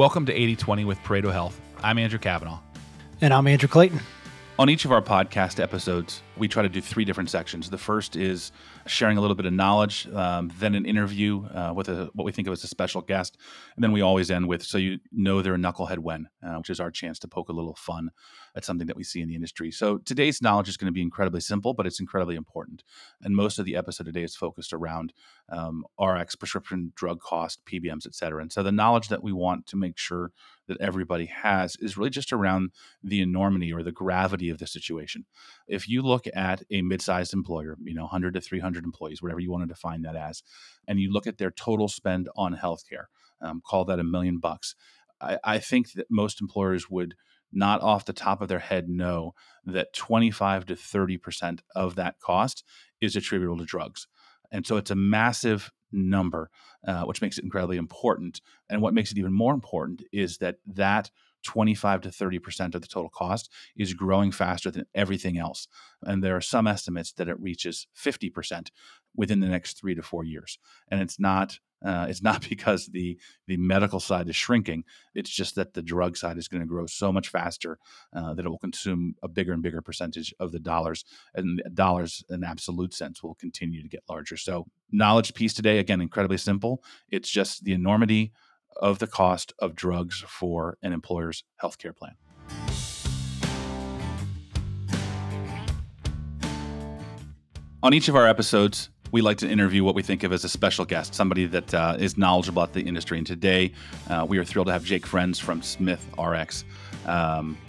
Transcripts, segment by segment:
Welcome to 80/20 with Pareto Health. I'm Andrew Cavanaugh. And I'm Andrew Clayton. On each of our podcast episodes, we try to do three different sections. The first is sharing a little bit of knowledge, then an interview with what we think of as a special guest, and then we always end with, so you know they're a knucklehead when, which is our chance to poke a little fun at something that we see in the industry. So today's knowledge is going to be incredibly simple, but it's incredibly important. And most of the episode today is focused around RX, prescription drug cost, PBMs, et cetera. And so the knowledge that we want to make sure that everybody has is really just around the enormity or the gravity of the situation. If you look at a mid-sized employer, 100 to 300 employees, whatever you want to define that as, and you look at their total spend on healthcare, call that $1 million. I think that most employers would not off the top of their head know that 25 to 30% of that cost is attributable to drugs. And so it's a massive number, which makes it incredibly important. And what makes it even more important is that 25 to 30% of the total cost is growing faster than everything else. And there are some estimates that it reaches 50% within the next 3 to 4 years. And it's not because the medical side is shrinking. It's just that the drug side is going to grow so much faster that it will consume a bigger and bigger percentage of the dollars. And dollars in absolute sense will continue to get larger. So knowledge piece today, again, incredibly simple. It's just the enormity of the cost of drugs for an employer's healthcare plan. On each of our episodes, we like to interview what we think of as a special guest, somebody that is knowledgeable about the industry. And today, we are thrilled to have Jake Frenz from Smith RX.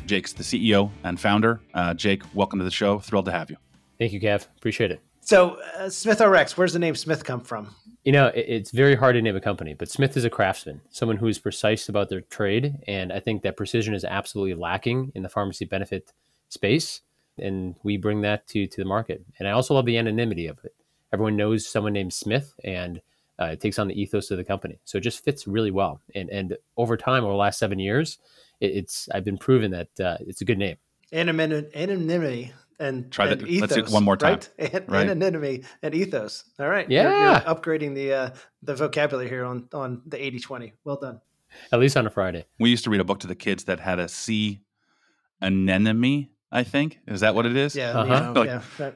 Jake's the CEO and founder. Jake, welcome to the show. Thrilled to have you. Thank you, Gav. Appreciate it. So Smith RX, where's the name Smith come from? It's very hard to name a company, but Smith is a craftsman, someone who is precise about their trade. And I think that precision is absolutely lacking in the pharmacy benefit space. And we bring that to the market. And I also love the anonymity of it. Everyone knows someone named Smith, and it takes on the ethos of the company. So it just fits really well. And over time, over the last 7 years, I've been proven that it's a good name. Anonymity and try that. Ethos, let's do it one more time. Right? Anonymity and ethos. All right. Yeah. You're upgrading the vocabulary here on the 80/20. Well done. At least on a Friday. We used to read a book to the kids that had a sea anemone, I think. Is that what it is? Yeah. Uh-huh.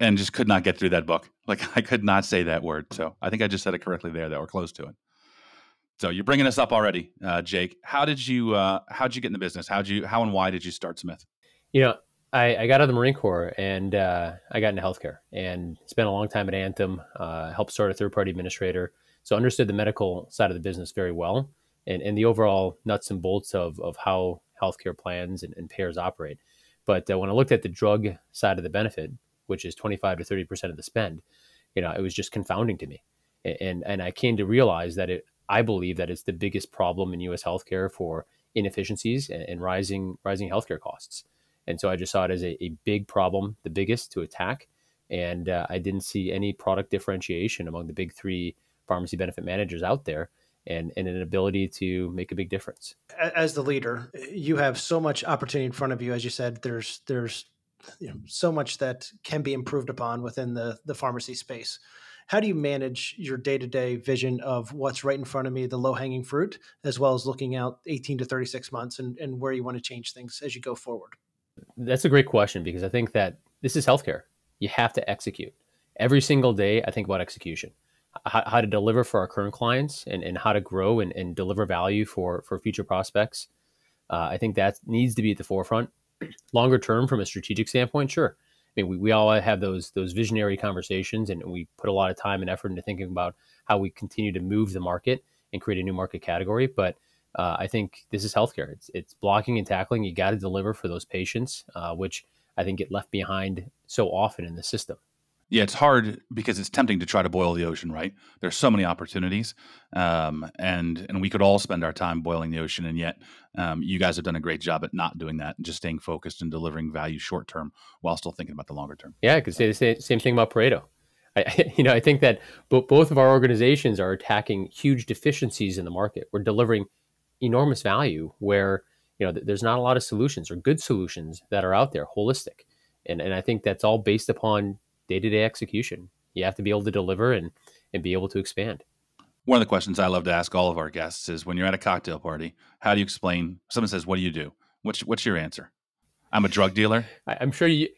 And just could not get through that book. I could not say that word. So I think I just said it correctly there, though, or close to it. So you're bringing us up already, Jake. How'd you get in the business? How and why did you start Smith? I got out of the Marine Corps and I got into healthcare and spent a long time at Anthem, helped start a third-party administrator. So understood the medical side of the business very well and the overall nuts and bolts of how healthcare plans and payers operate. But when I looked at the drug side of the benefit, which is 25 to 30% of the spend, it was just confounding to me. And I came to realize that I believe that it's the biggest problem in U.S. healthcare for inefficiencies and rising healthcare costs. And so I just saw it as a big problem, the biggest to attack. And I didn't see any product differentiation among the big three pharmacy benefit managers out there and an ability to make a big difference. As the leader, you have so much opportunity in front of you. As you said, there's so much that can be improved upon within the pharmacy space. How do you manage your day-to-day vision of what's right in front of me, the low-hanging fruit, as well as looking out 18 to 36 months and where you want to change things as you go forward? That's a great question, because I think that this is healthcare. You have to execute. Every single day, I think about execution, how to deliver for our current clients and how to grow and deliver value for future prospects. I think that needs to be at the forefront. Longer term, from a strategic standpoint, sure. I mean, we all have those visionary conversations, and we put a lot of time and effort into thinking about how we continue to move the market and create a new market category. But I think this is healthcare. It's blocking and tackling. You got to deliver for those patients, which I think get left behind so often in the system. Yeah, it's hard because it's tempting to try to boil the ocean, right? There's so many opportunities, and we could all spend our time boiling the ocean, and yet you guys have done a great job at not doing that and just staying focused and delivering value short term while still thinking about the longer term. Yeah, I could say the same thing about Pareto. I think that both of our organizations are attacking huge deficiencies in the market. We're delivering enormous value where there's not a lot of solutions or good solutions that are out there, holistic, and I think that's all based upon day-to-day execution. You have to be able to deliver and be able to expand. One of the questions I love to ask all of our guests is, when you're at a cocktail party, how do you explain? Someone says, "What do you do?" What's your answer? I'm a drug dealer. I'm sure you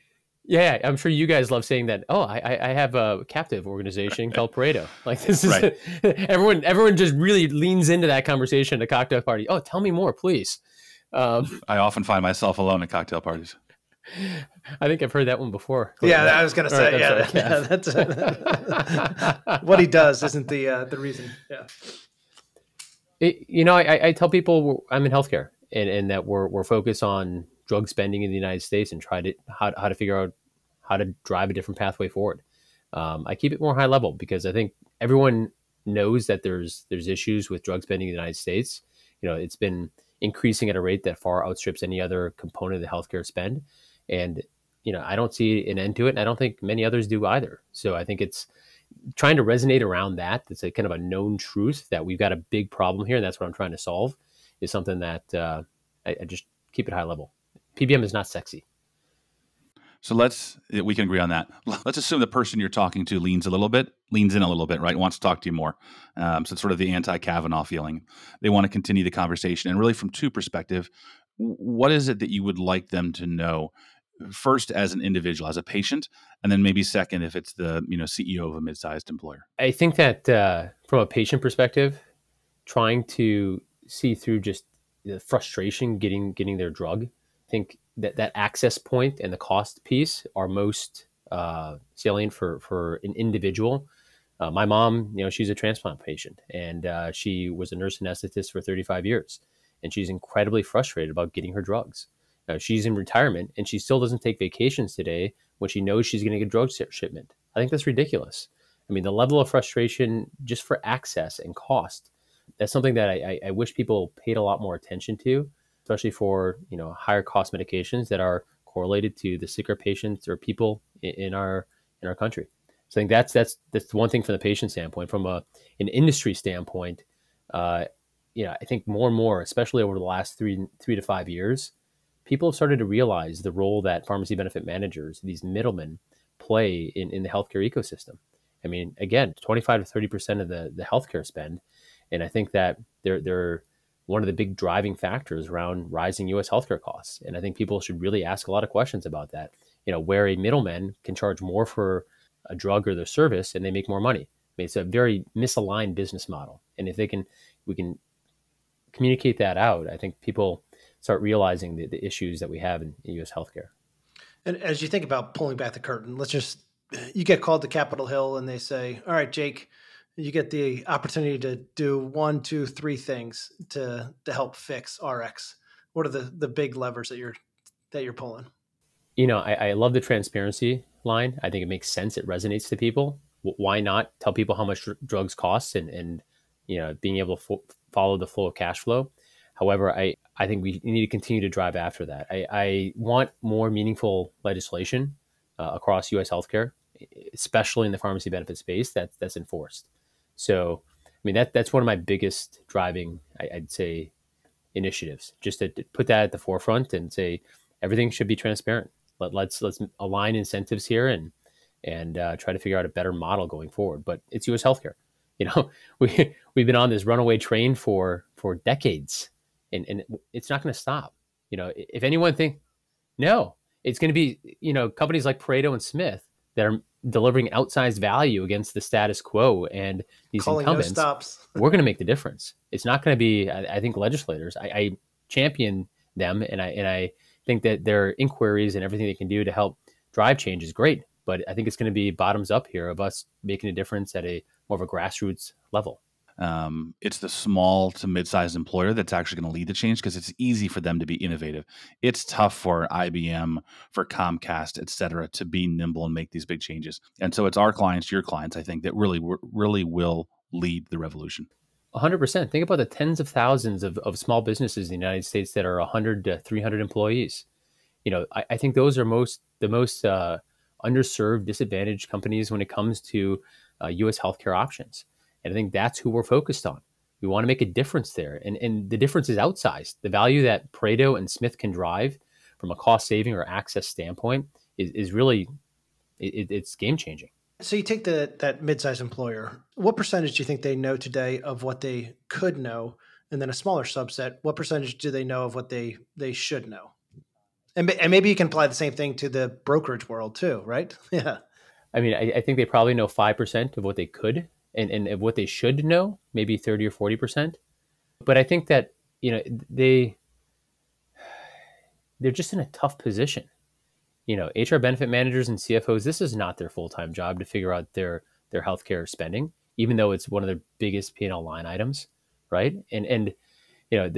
guys love saying that. Oh, I have a captive organization called Pareto. Like, this is right. Everyone just really leans into that conversation at a cocktail party. Oh, tell me more, please. I often find myself alone at cocktail parties. I think I've heard that one before. Yeah, I was going to say, that's what he does isn't the reason. Yeah. I tell people I'm in healthcare and that we're focused on drug spending in the United States and try to how to figure out how to drive a different pathway forward. I keep it more high level because I think everyone knows that there's issues with drug spending in the United States. You know, it's been increasing at a rate that far outstrips any other component of the healthcare spend. And, you know, I don't see an end to it. And I don't think many others do either. So I think it's trying to resonate around that. It's a kind of a known truth that we've got a big problem here. And that's what I'm trying to solve, is something that I just keep it high level. PBM is not sexy. So we can agree on that. Let's assume the person you're talking to leans in a little bit, right? Wants to talk to you more. So it's sort of the anti-Kavanaugh feeling. They want to continue the conversation. And really from two perspectives, what is it that you would like them to know? First, as an individual, as a patient, and then maybe second, if it's the CEO of a mid-sized employer. I think that from a patient perspective, trying to see through just the frustration getting their drug, I think that access point and the cost piece are most salient for an individual. My mom, she's a transplant patient, and she was a nurse anesthetist for 35 years, and she's incredibly frustrated about getting her drugs. She's in retirement and she still doesn't take vacations today when she knows she's going to get a drug shipment. I think that's ridiculous. I mean, the level of frustration just for access and cost, that's something that I wish people paid a lot more attention to, especially for, higher cost medications that are correlated to the sicker patients or people in our country. So I think that's one thing from the patient standpoint. From an industry standpoint, I think more and more, especially over the last three to 5 years, people have started to realize the role that pharmacy benefit managers, these middlemen, play in the healthcare ecosystem. I mean, again, 25 to 30% of the healthcare spend. And I think that they're one of the big driving factors around rising U.S. healthcare costs. And I think people should really ask a lot of questions about that. Where a middleman can charge more for a drug or their service and they make more money. I mean, it's a very misaligned business model. And if we can communicate that out, I think people start realizing the issues that we have in U.S. healthcare. And as you think about pulling back the curtain, you get called to Capitol Hill and they say, all right, Jake, you get the opportunity to do 1, 2, 3 things to help fix RX. What are the big levers that you're pulling? I love the transparency line. I think it makes sense. It resonates to people. Why not tell people how much drugs cost and being able to follow the flow of cash flow? However, I think we need to continue to drive after that. I want more meaningful legislation across U.S. healthcare, especially in the pharmacy benefit space, that's enforced. So, I mean, that's one of my biggest driving, I'd say, initiatives, just to put that at the forefront and say everything should be transparent. Let's align incentives here and try to figure out a better model going forward. But it's U.S. healthcare. We've been on this runaway train for decades. And it's not going to stop. If anyone it's going to be, companies like Pareto and Smith that are delivering outsized value against the status quo and these incumbents, no stops. We're going to make the difference. It's not going to be, I think, legislators. I champion them. And I think that their inquiries and everything they can do to help drive change is great. But I think it's going to be bottoms up here of us making a difference at a more of a grassroots level. It's the small to mid-sized employer that's actually going to lead the change because it's easy for them to be innovative. It's tough for IBM, for Comcast, et cetera, to be nimble and make these big changes. And so it's our clients, your clients, I think, that really will lead the revolution. 100%. Think about the tens of thousands of small businesses in the United States that are 100 to 300 employees. I think those are the most underserved, disadvantaged companies when it comes to U.S. healthcare options. And I think that's who we're focused on. We want to make a difference there. And the difference is outsized. The value that Pareto and Smith can drive from a cost saving or access standpoint is really, it's game changing. So you take that mid-sized employer, what percentage do you think they know today of what they could know? And then a smaller subset, what percentage do they know of what they should know? And maybe you can apply the same thing to the brokerage world too, right? Yeah. I mean, I think they probably know 5% of what they could and of what they should know, maybe 30 or 40%. But I think that, you know, they're just in a tough position. You know, HR benefit managers and CFOs, this is not their full-time job to figure out their healthcare spending, even though it's one of their biggest P&L line items, right? And you know,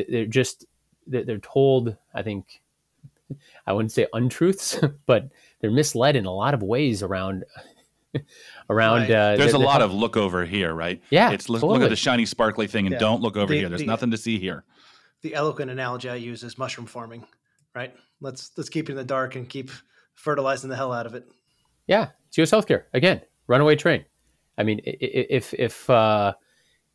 they're told, I think, I wouldn't say untruths, but they're misled in a lot of ways around. Right. There's a lot of look over here, right? Yeah, it's look at the shiny, sparkly thing and don't look over here. There's nothing to see here. The eloquent analogy I use is mushroom farming, right? Let's keep it in the dark and keep fertilizing the hell out of it. Yeah, it's U.S. healthcare again. Runaway train. I mean, if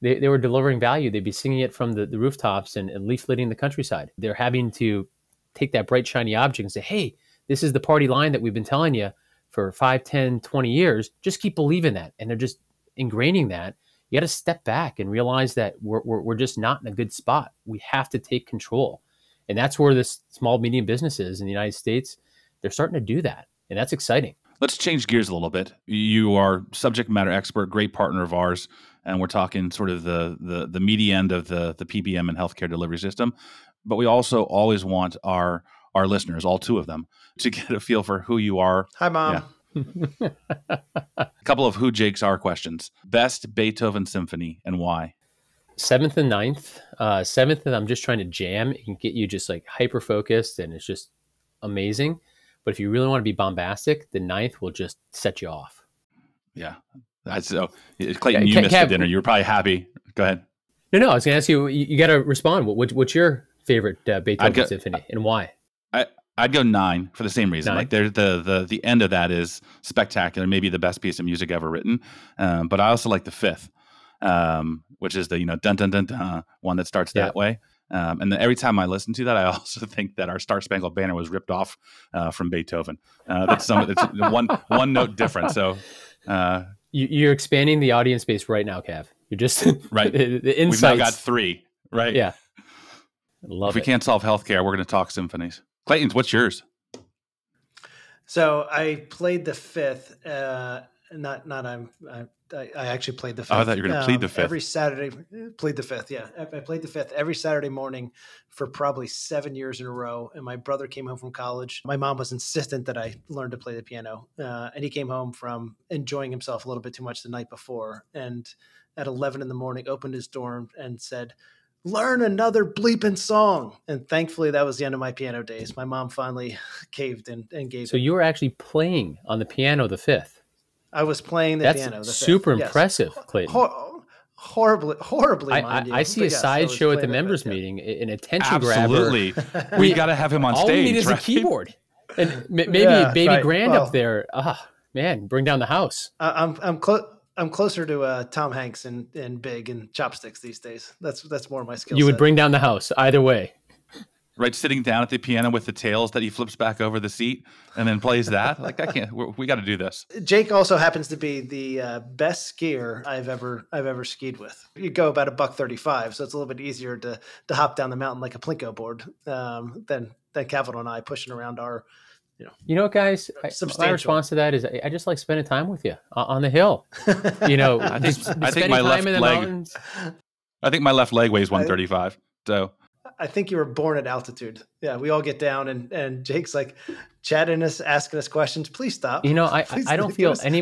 they were delivering value, they'd be singing it from the rooftops and leafleting the countryside. They're having to take that bright, shiny object and say, hey, this is the party line that we've been telling you for 5, 10, 20 years. Just keep believing that. And they're just ingraining that. You got to step back and realize that we're just not in a good spot. We have to take control. And that's where this small, medium businesses in the United States, they're starting to do that. And that's exciting. Let's change gears a little bit. You are subject matter expert, great partner of ours. And we're talking sort of the meaty end of the PBM and healthcare delivery system. But we also always want our listeners, all two of them, to get a feel for who you are. Hi, Mom. Yeah. A couple of who Jake's are questions. Best Beethoven symphony and why? 7th and 9th. 7th, I'm just trying to jam. It can get you just like hyper-focused and it's just amazing. But if you really want to be bombastic, the 9th will just set you off. Yeah. So, Clayton, you missed the dinner. You were probably happy. Go ahead. No, I was going to ask you, you got to respond. What's your favorite Beethoven symphony and why? I'd go 9 for the same reason. 9? Like the end of that is spectacular, maybe the best piece of music ever written. But I also like the 5th, which is the dun dun dun dun one that starts that way. And then every time I listen to that, I also think that our Star Spangled Banner was ripped off from Beethoven. It's one note different. So you're expanding the audience base right now, Cav. You're just right. The insights. We've now got 3, right? Yeah. Love if we can't solve healthcare, we're going to talk symphonies. Clayton's, what's yours? So I played the 5th. I actually played the 5th. Oh, I thought you were going to plead the 5th. Every Saturday, plead the 5th, yeah. I played the 5th every Saturday morning for probably 7 years in a row. And my brother came home from college. My mom was insistent that I learn to play the piano. And he came home from enjoying himself a little bit too much the night before. And at 11 in the morning, opened his door and said, "Learn another bleeping song." And thankfully, that was the end of my piano days. My mom finally caved and gave So you were actually playing on the piano the 5th. I was playing the piano. That's super impressive, yes. Clayton. Horribly, mind you. I see a sideshow at the members meeting, an attention grabber. Absolutely. We've got to have him on stage. All we need is a keyboard. And maybe Grand up there. Ah, man, bring down the house. I'm closer to Tom Hanks and Big and Chopsticks these days. That's more my skill set. You would bring down the house either way. Right, sitting down at the piano with the tails that he flips back over the seat and then plays that. Like, I can't. We got to do this. Jake also happens to be the best skier I've ever skied with. You go about $135, so it's a little bit easier to hop down the mountain like a plinko board than Cavill and I pushing around our. You know what, guys? My response to that is I just like spending time with you on the hill. I think my left leg weighs 135. So I think you were born at altitude. Yeah, we all get down, and Jake's like chatting us, asking us questions. Please stop. I don't feel any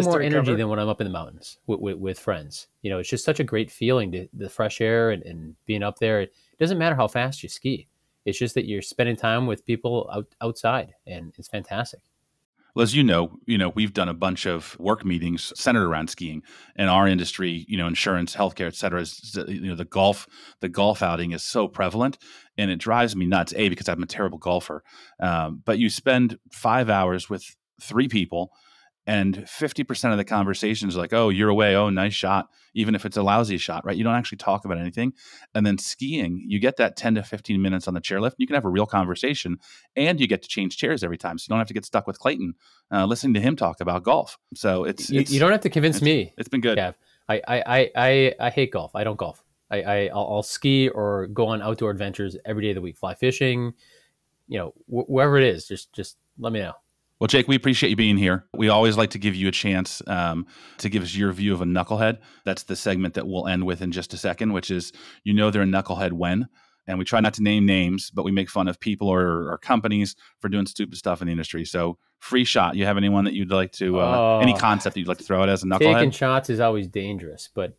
more energy than when I'm up in the mountains with friends. You know, it's just such a great feeling, the fresh air and being up there. It doesn't matter how fast you ski. It's just that you're spending time with people outside, and it's fantastic. Well, as you know, we've done a bunch of work meetings centered around skiing. In our industry, insurance, healthcare, et cetera, the golf outing is so prevalent, and it drives me nuts, A, because I'm a terrible golfer. But you spend 5 hours with 3 people, And 50% of the conversation is like, oh, you're away. Oh, nice shot. Even if it's a lousy shot, right? You don't actually talk about anything. And then skiing, you get that 10 to 15 minutes on the chairlift. You can have a real conversation and you get to change chairs every time. So you don't have to get stuck with Clayton listening to him talk about golf. So you don't have to convince me. It's been good. Gav. I hate golf. I don't golf. I'll ski or go on outdoor adventures every day of the week, fly fishing, you know, wherever it is, just let me know. Well, Jake, we appreciate you being here. We always like to give you a chance to give us your view of a knucklehead. That's the segment that we'll end with in just a second, which is, you know, they're a knucklehead when, and we try not to name names, but we make fun of people or companies for doing stupid stuff in the industry. So free shot. You have anyone that you'd like to, any concept that you'd like to throw out as a knucklehead? Taking shots is always dangerous, but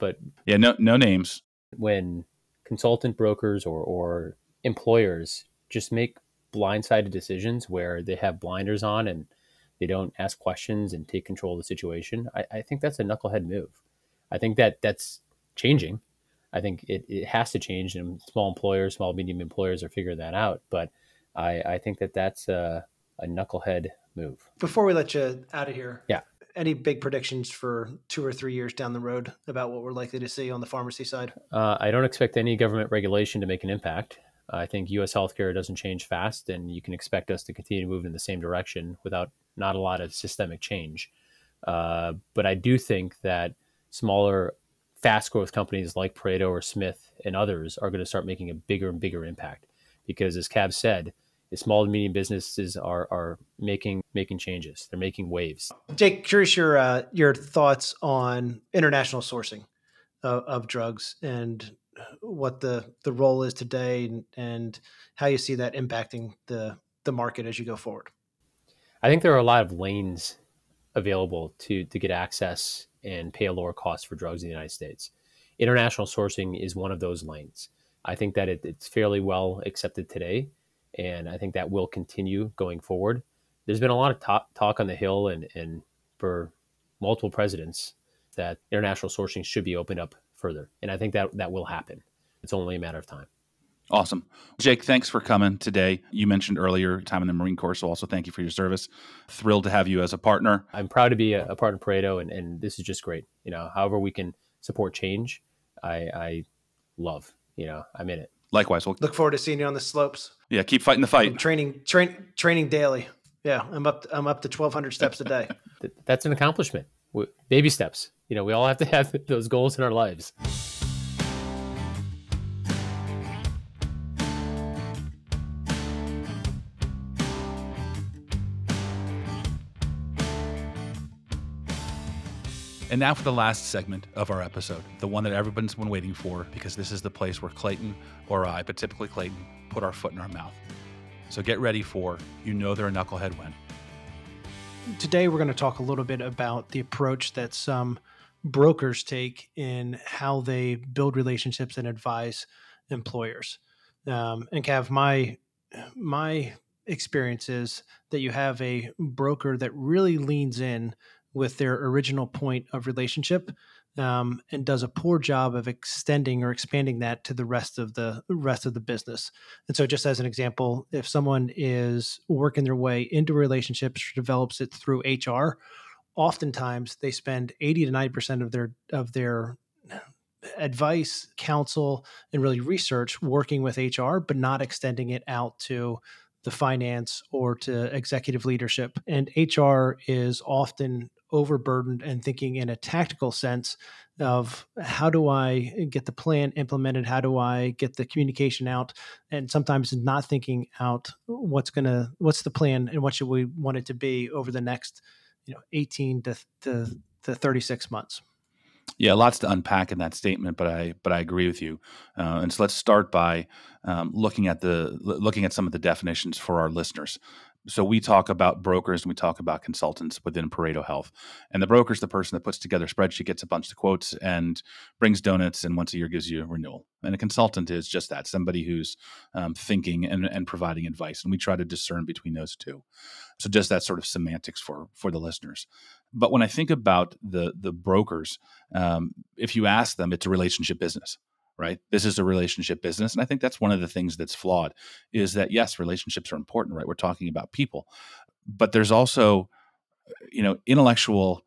yeah, no names. When consultant brokers or employers just make blindsided decisions where they have blinders on and they don't ask questions and take control of the situation, I think that's a knucklehead move. I think that's changing. I think it has to change, and small, medium employers are figuring that out. But I think that's a knucklehead move. Before we let you out of here, yeah, any big predictions for 2 or 3 years down the road about what we're likely to see on the pharmacy side? I don't expect any government regulation to make an impact. I think U.S. healthcare doesn't change fast, and you can expect us to continue to move in the same direction without not a lot of systemic change. But I do think that smaller, fast growth companies like Pareto or Smith and others are going to start making a bigger and bigger impact, because as Cav said, the small and medium businesses are making changes. They're making waves. Jake, curious your thoughts on international sourcing of drugs and what the role is today and how you see that impacting the market as you go forward. I think there are a lot of lanes available to get access and pay a lower cost for drugs in the United States. International sourcing is one of those lanes. I think that it's fairly well accepted today, and I think that will continue going forward. There's been a lot of talk on the Hill and for multiple presidents that international sourcing should be opened up further. And I think that will happen. It's only a matter of time. Awesome. Jake, thanks for coming today. You mentioned earlier time in the Marine Corps, so also thank you for your service. Thrilled to have you as a partner. I'm proud to be a part of Pareto, and this is just great. You know, however we can support change, I love. You know, I'm in it. Likewise. We'll look forward to seeing you on the slopes. Yeah, keep fighting the fight. I'm training daily. Yeah, I'm up to 1,200 steps a day. That's an accomplishment. Baby steps. You know, we all have to have those goals in our lives. And now for the last segment of our episode, the one that everyone's been waiting for, because this is the place where Clayton or I, but typically Clayton, put our foot in our mouth. So get ready for, you know, they're a knucklehead when. Today, we're going to talk a little bit about the approach that some brokers take in how they build relationships and advise employers. And Cav, my experience is that you have a broker that really leans in with their original point of relationship and does a poor job of extending or expanding that to the rest of the business. And so just as an example, if someone is working their way into relationships, develops it through HR, oftentimes they spend 80 to 90% of their advice, counsel, and really research working with HR, but not extending it out to the finance or to executive leadership. And HR is often overburdened and thinking in a tactical sense of how do I get the plan implemented? How do I get the communication out? And sometimes not thinking out what's the plan and what should we want it to be over the next, 18 to 36 months. Yeah, lots to unpack in that statement, but I agree with you. And so let's start by looking at some of the definitions for our listeners. So we talk about brokers and we talk about consultants within Pareto Health. And the broker is the person that puts together a spreadsheet, gets a bunch of quotes, and brings donuts, and once a year gives you a renewal. And a consultant is just that, somebody who's thinking and providing advice. And we try to discern between those two. So just that sort of semantics for the listeners. But when I think about the brokers, if you ask them, it's a relationship business. Right? This is a relationship business. And I think that's one of the things that's flawed is that, yes, relationships are important, right? We're talking about people, but there's also intellectual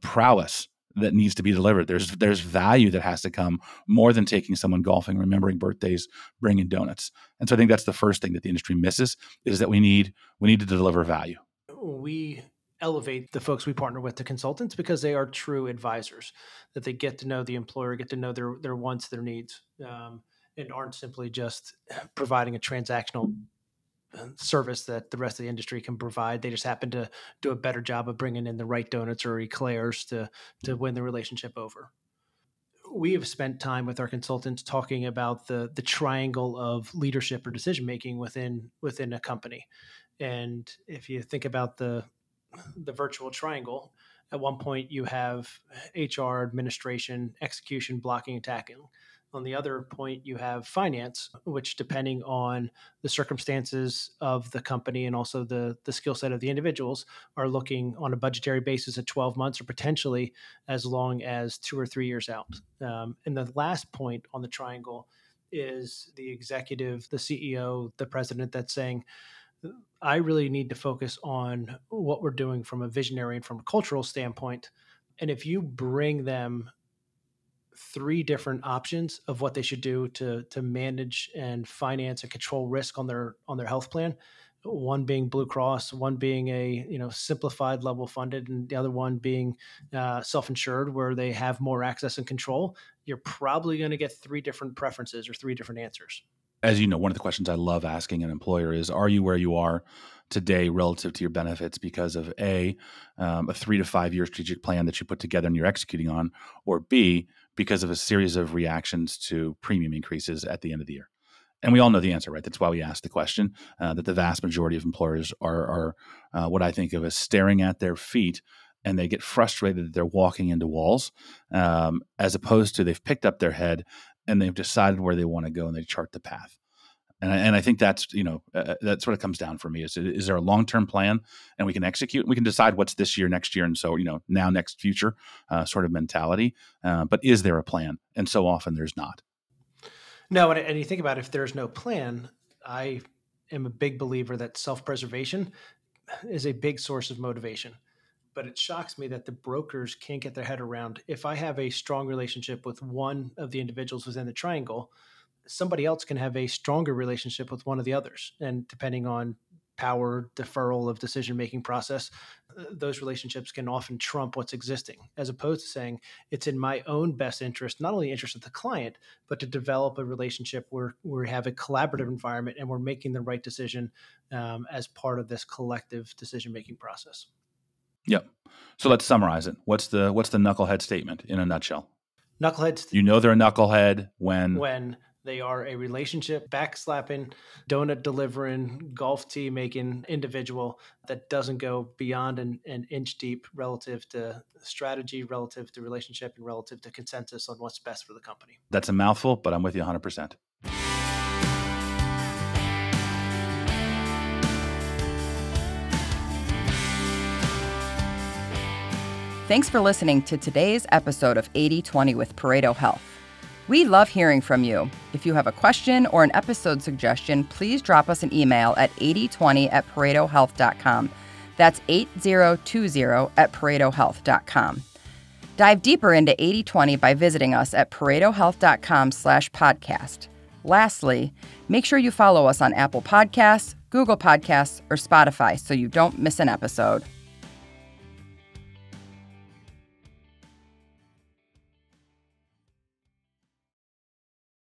prowess that needs to be delivered. There's value that has to come more than taking someone golfing, remembering birthdays, bringing donuts. And so I think that's the first thing that the industry misses, is that we need to deliver value. We elevate the folks we partner with, the consultants, because they are true advisors, that they get to know the employer, get to know their wants, their needs, and aren't simply just providing a transactional service that the rest of the industry can provide. They just happen to do a better job of bringing in the right donuts or eclairs to win the relationship over. We have spent time with our consultants talking about the triangle of leadership or decision-making within a company. And if you think about the virtual triangle, at one point you have HR, administration, execution, blocking, and tackling. On the other point, you have finance, which, depending on the circumstances of the company and also the skill set of the individuals, are looking on a budgetary basis at 12 months or potentially as long as 2 or 3 years out. And the last point on the triangle is the executive, the CEO, the president, that's saying, I really need to focus on what we're doing from a visionary and from a cultural standpoint. And if you bring them three different options of what they should do to manage and finance and control risk on their health plan, one being Blue Cross, one being a simplified level funded, and the other one being self-insured where they have more access and control, you're probably going to get three different preferences or three different answers. As you know, one of the questions I love asking an employer is, are you where you are today relative to your benefits because of a 3 to 5 year strategic plan that you put together and you're executing on, or B, because of a series of reactions to premium increases at the end of the year? And we all know the answer, right? That's why we asked the question, that the vast majority of employers are what I think of as staring at their feet, and they get frustrated that they're walking into walls, as opposed to they've picked up their head and they've decided where they want to go and they chart the path. And I think that's, that's what it comes down for me is there a long-term plan and we can execute and we can decide what's this year, next year. And so, now, next, future sort of mentality. But is there a plan? And so often there's not. No. And you think about it, if there's no plan, I am a big believer that self-preservation is a big source of motivation. But it shocks me that the brokers can't get their head around, if I have a strong relationship with one of the individuals within the triangle, somebody else can have a stronger relationship with one of the others. And depending on power, deferral of decision-making process, those relationships can often trump what's existing, as opposed to saying it's in my own best interest, not only interest of the client, but to develop a relationship where we have a collaborative environment and we're making the right decision as part of this collective decision-making process. Yep. So let's summarize it. What's the knucklehead statement in a nutshell? Knuckleheads. They're a knucklehead when they are a relationship backslapping, donut delivering, golf tee making individual that doesn't go beyond an inch deep relative to strategy, relative to relationship, and relative to consensus on what's best for the company. That's a mouthful, but I'm with you 100%. Thanks for listening to today's episode of 80/20 with Pareto Health. We love hearing from you. If you have a question or an episode suggestion, please drop us an email at 8020@paretohealth.com. That's 8020@paretohealth.com. Dive deeper into 80/20 by visiting us at paretohealth.com/podcast. Lastly, make sure you follow us on Apple Podcasts, Google Podcasts, or Spotify so you don't miss an episode.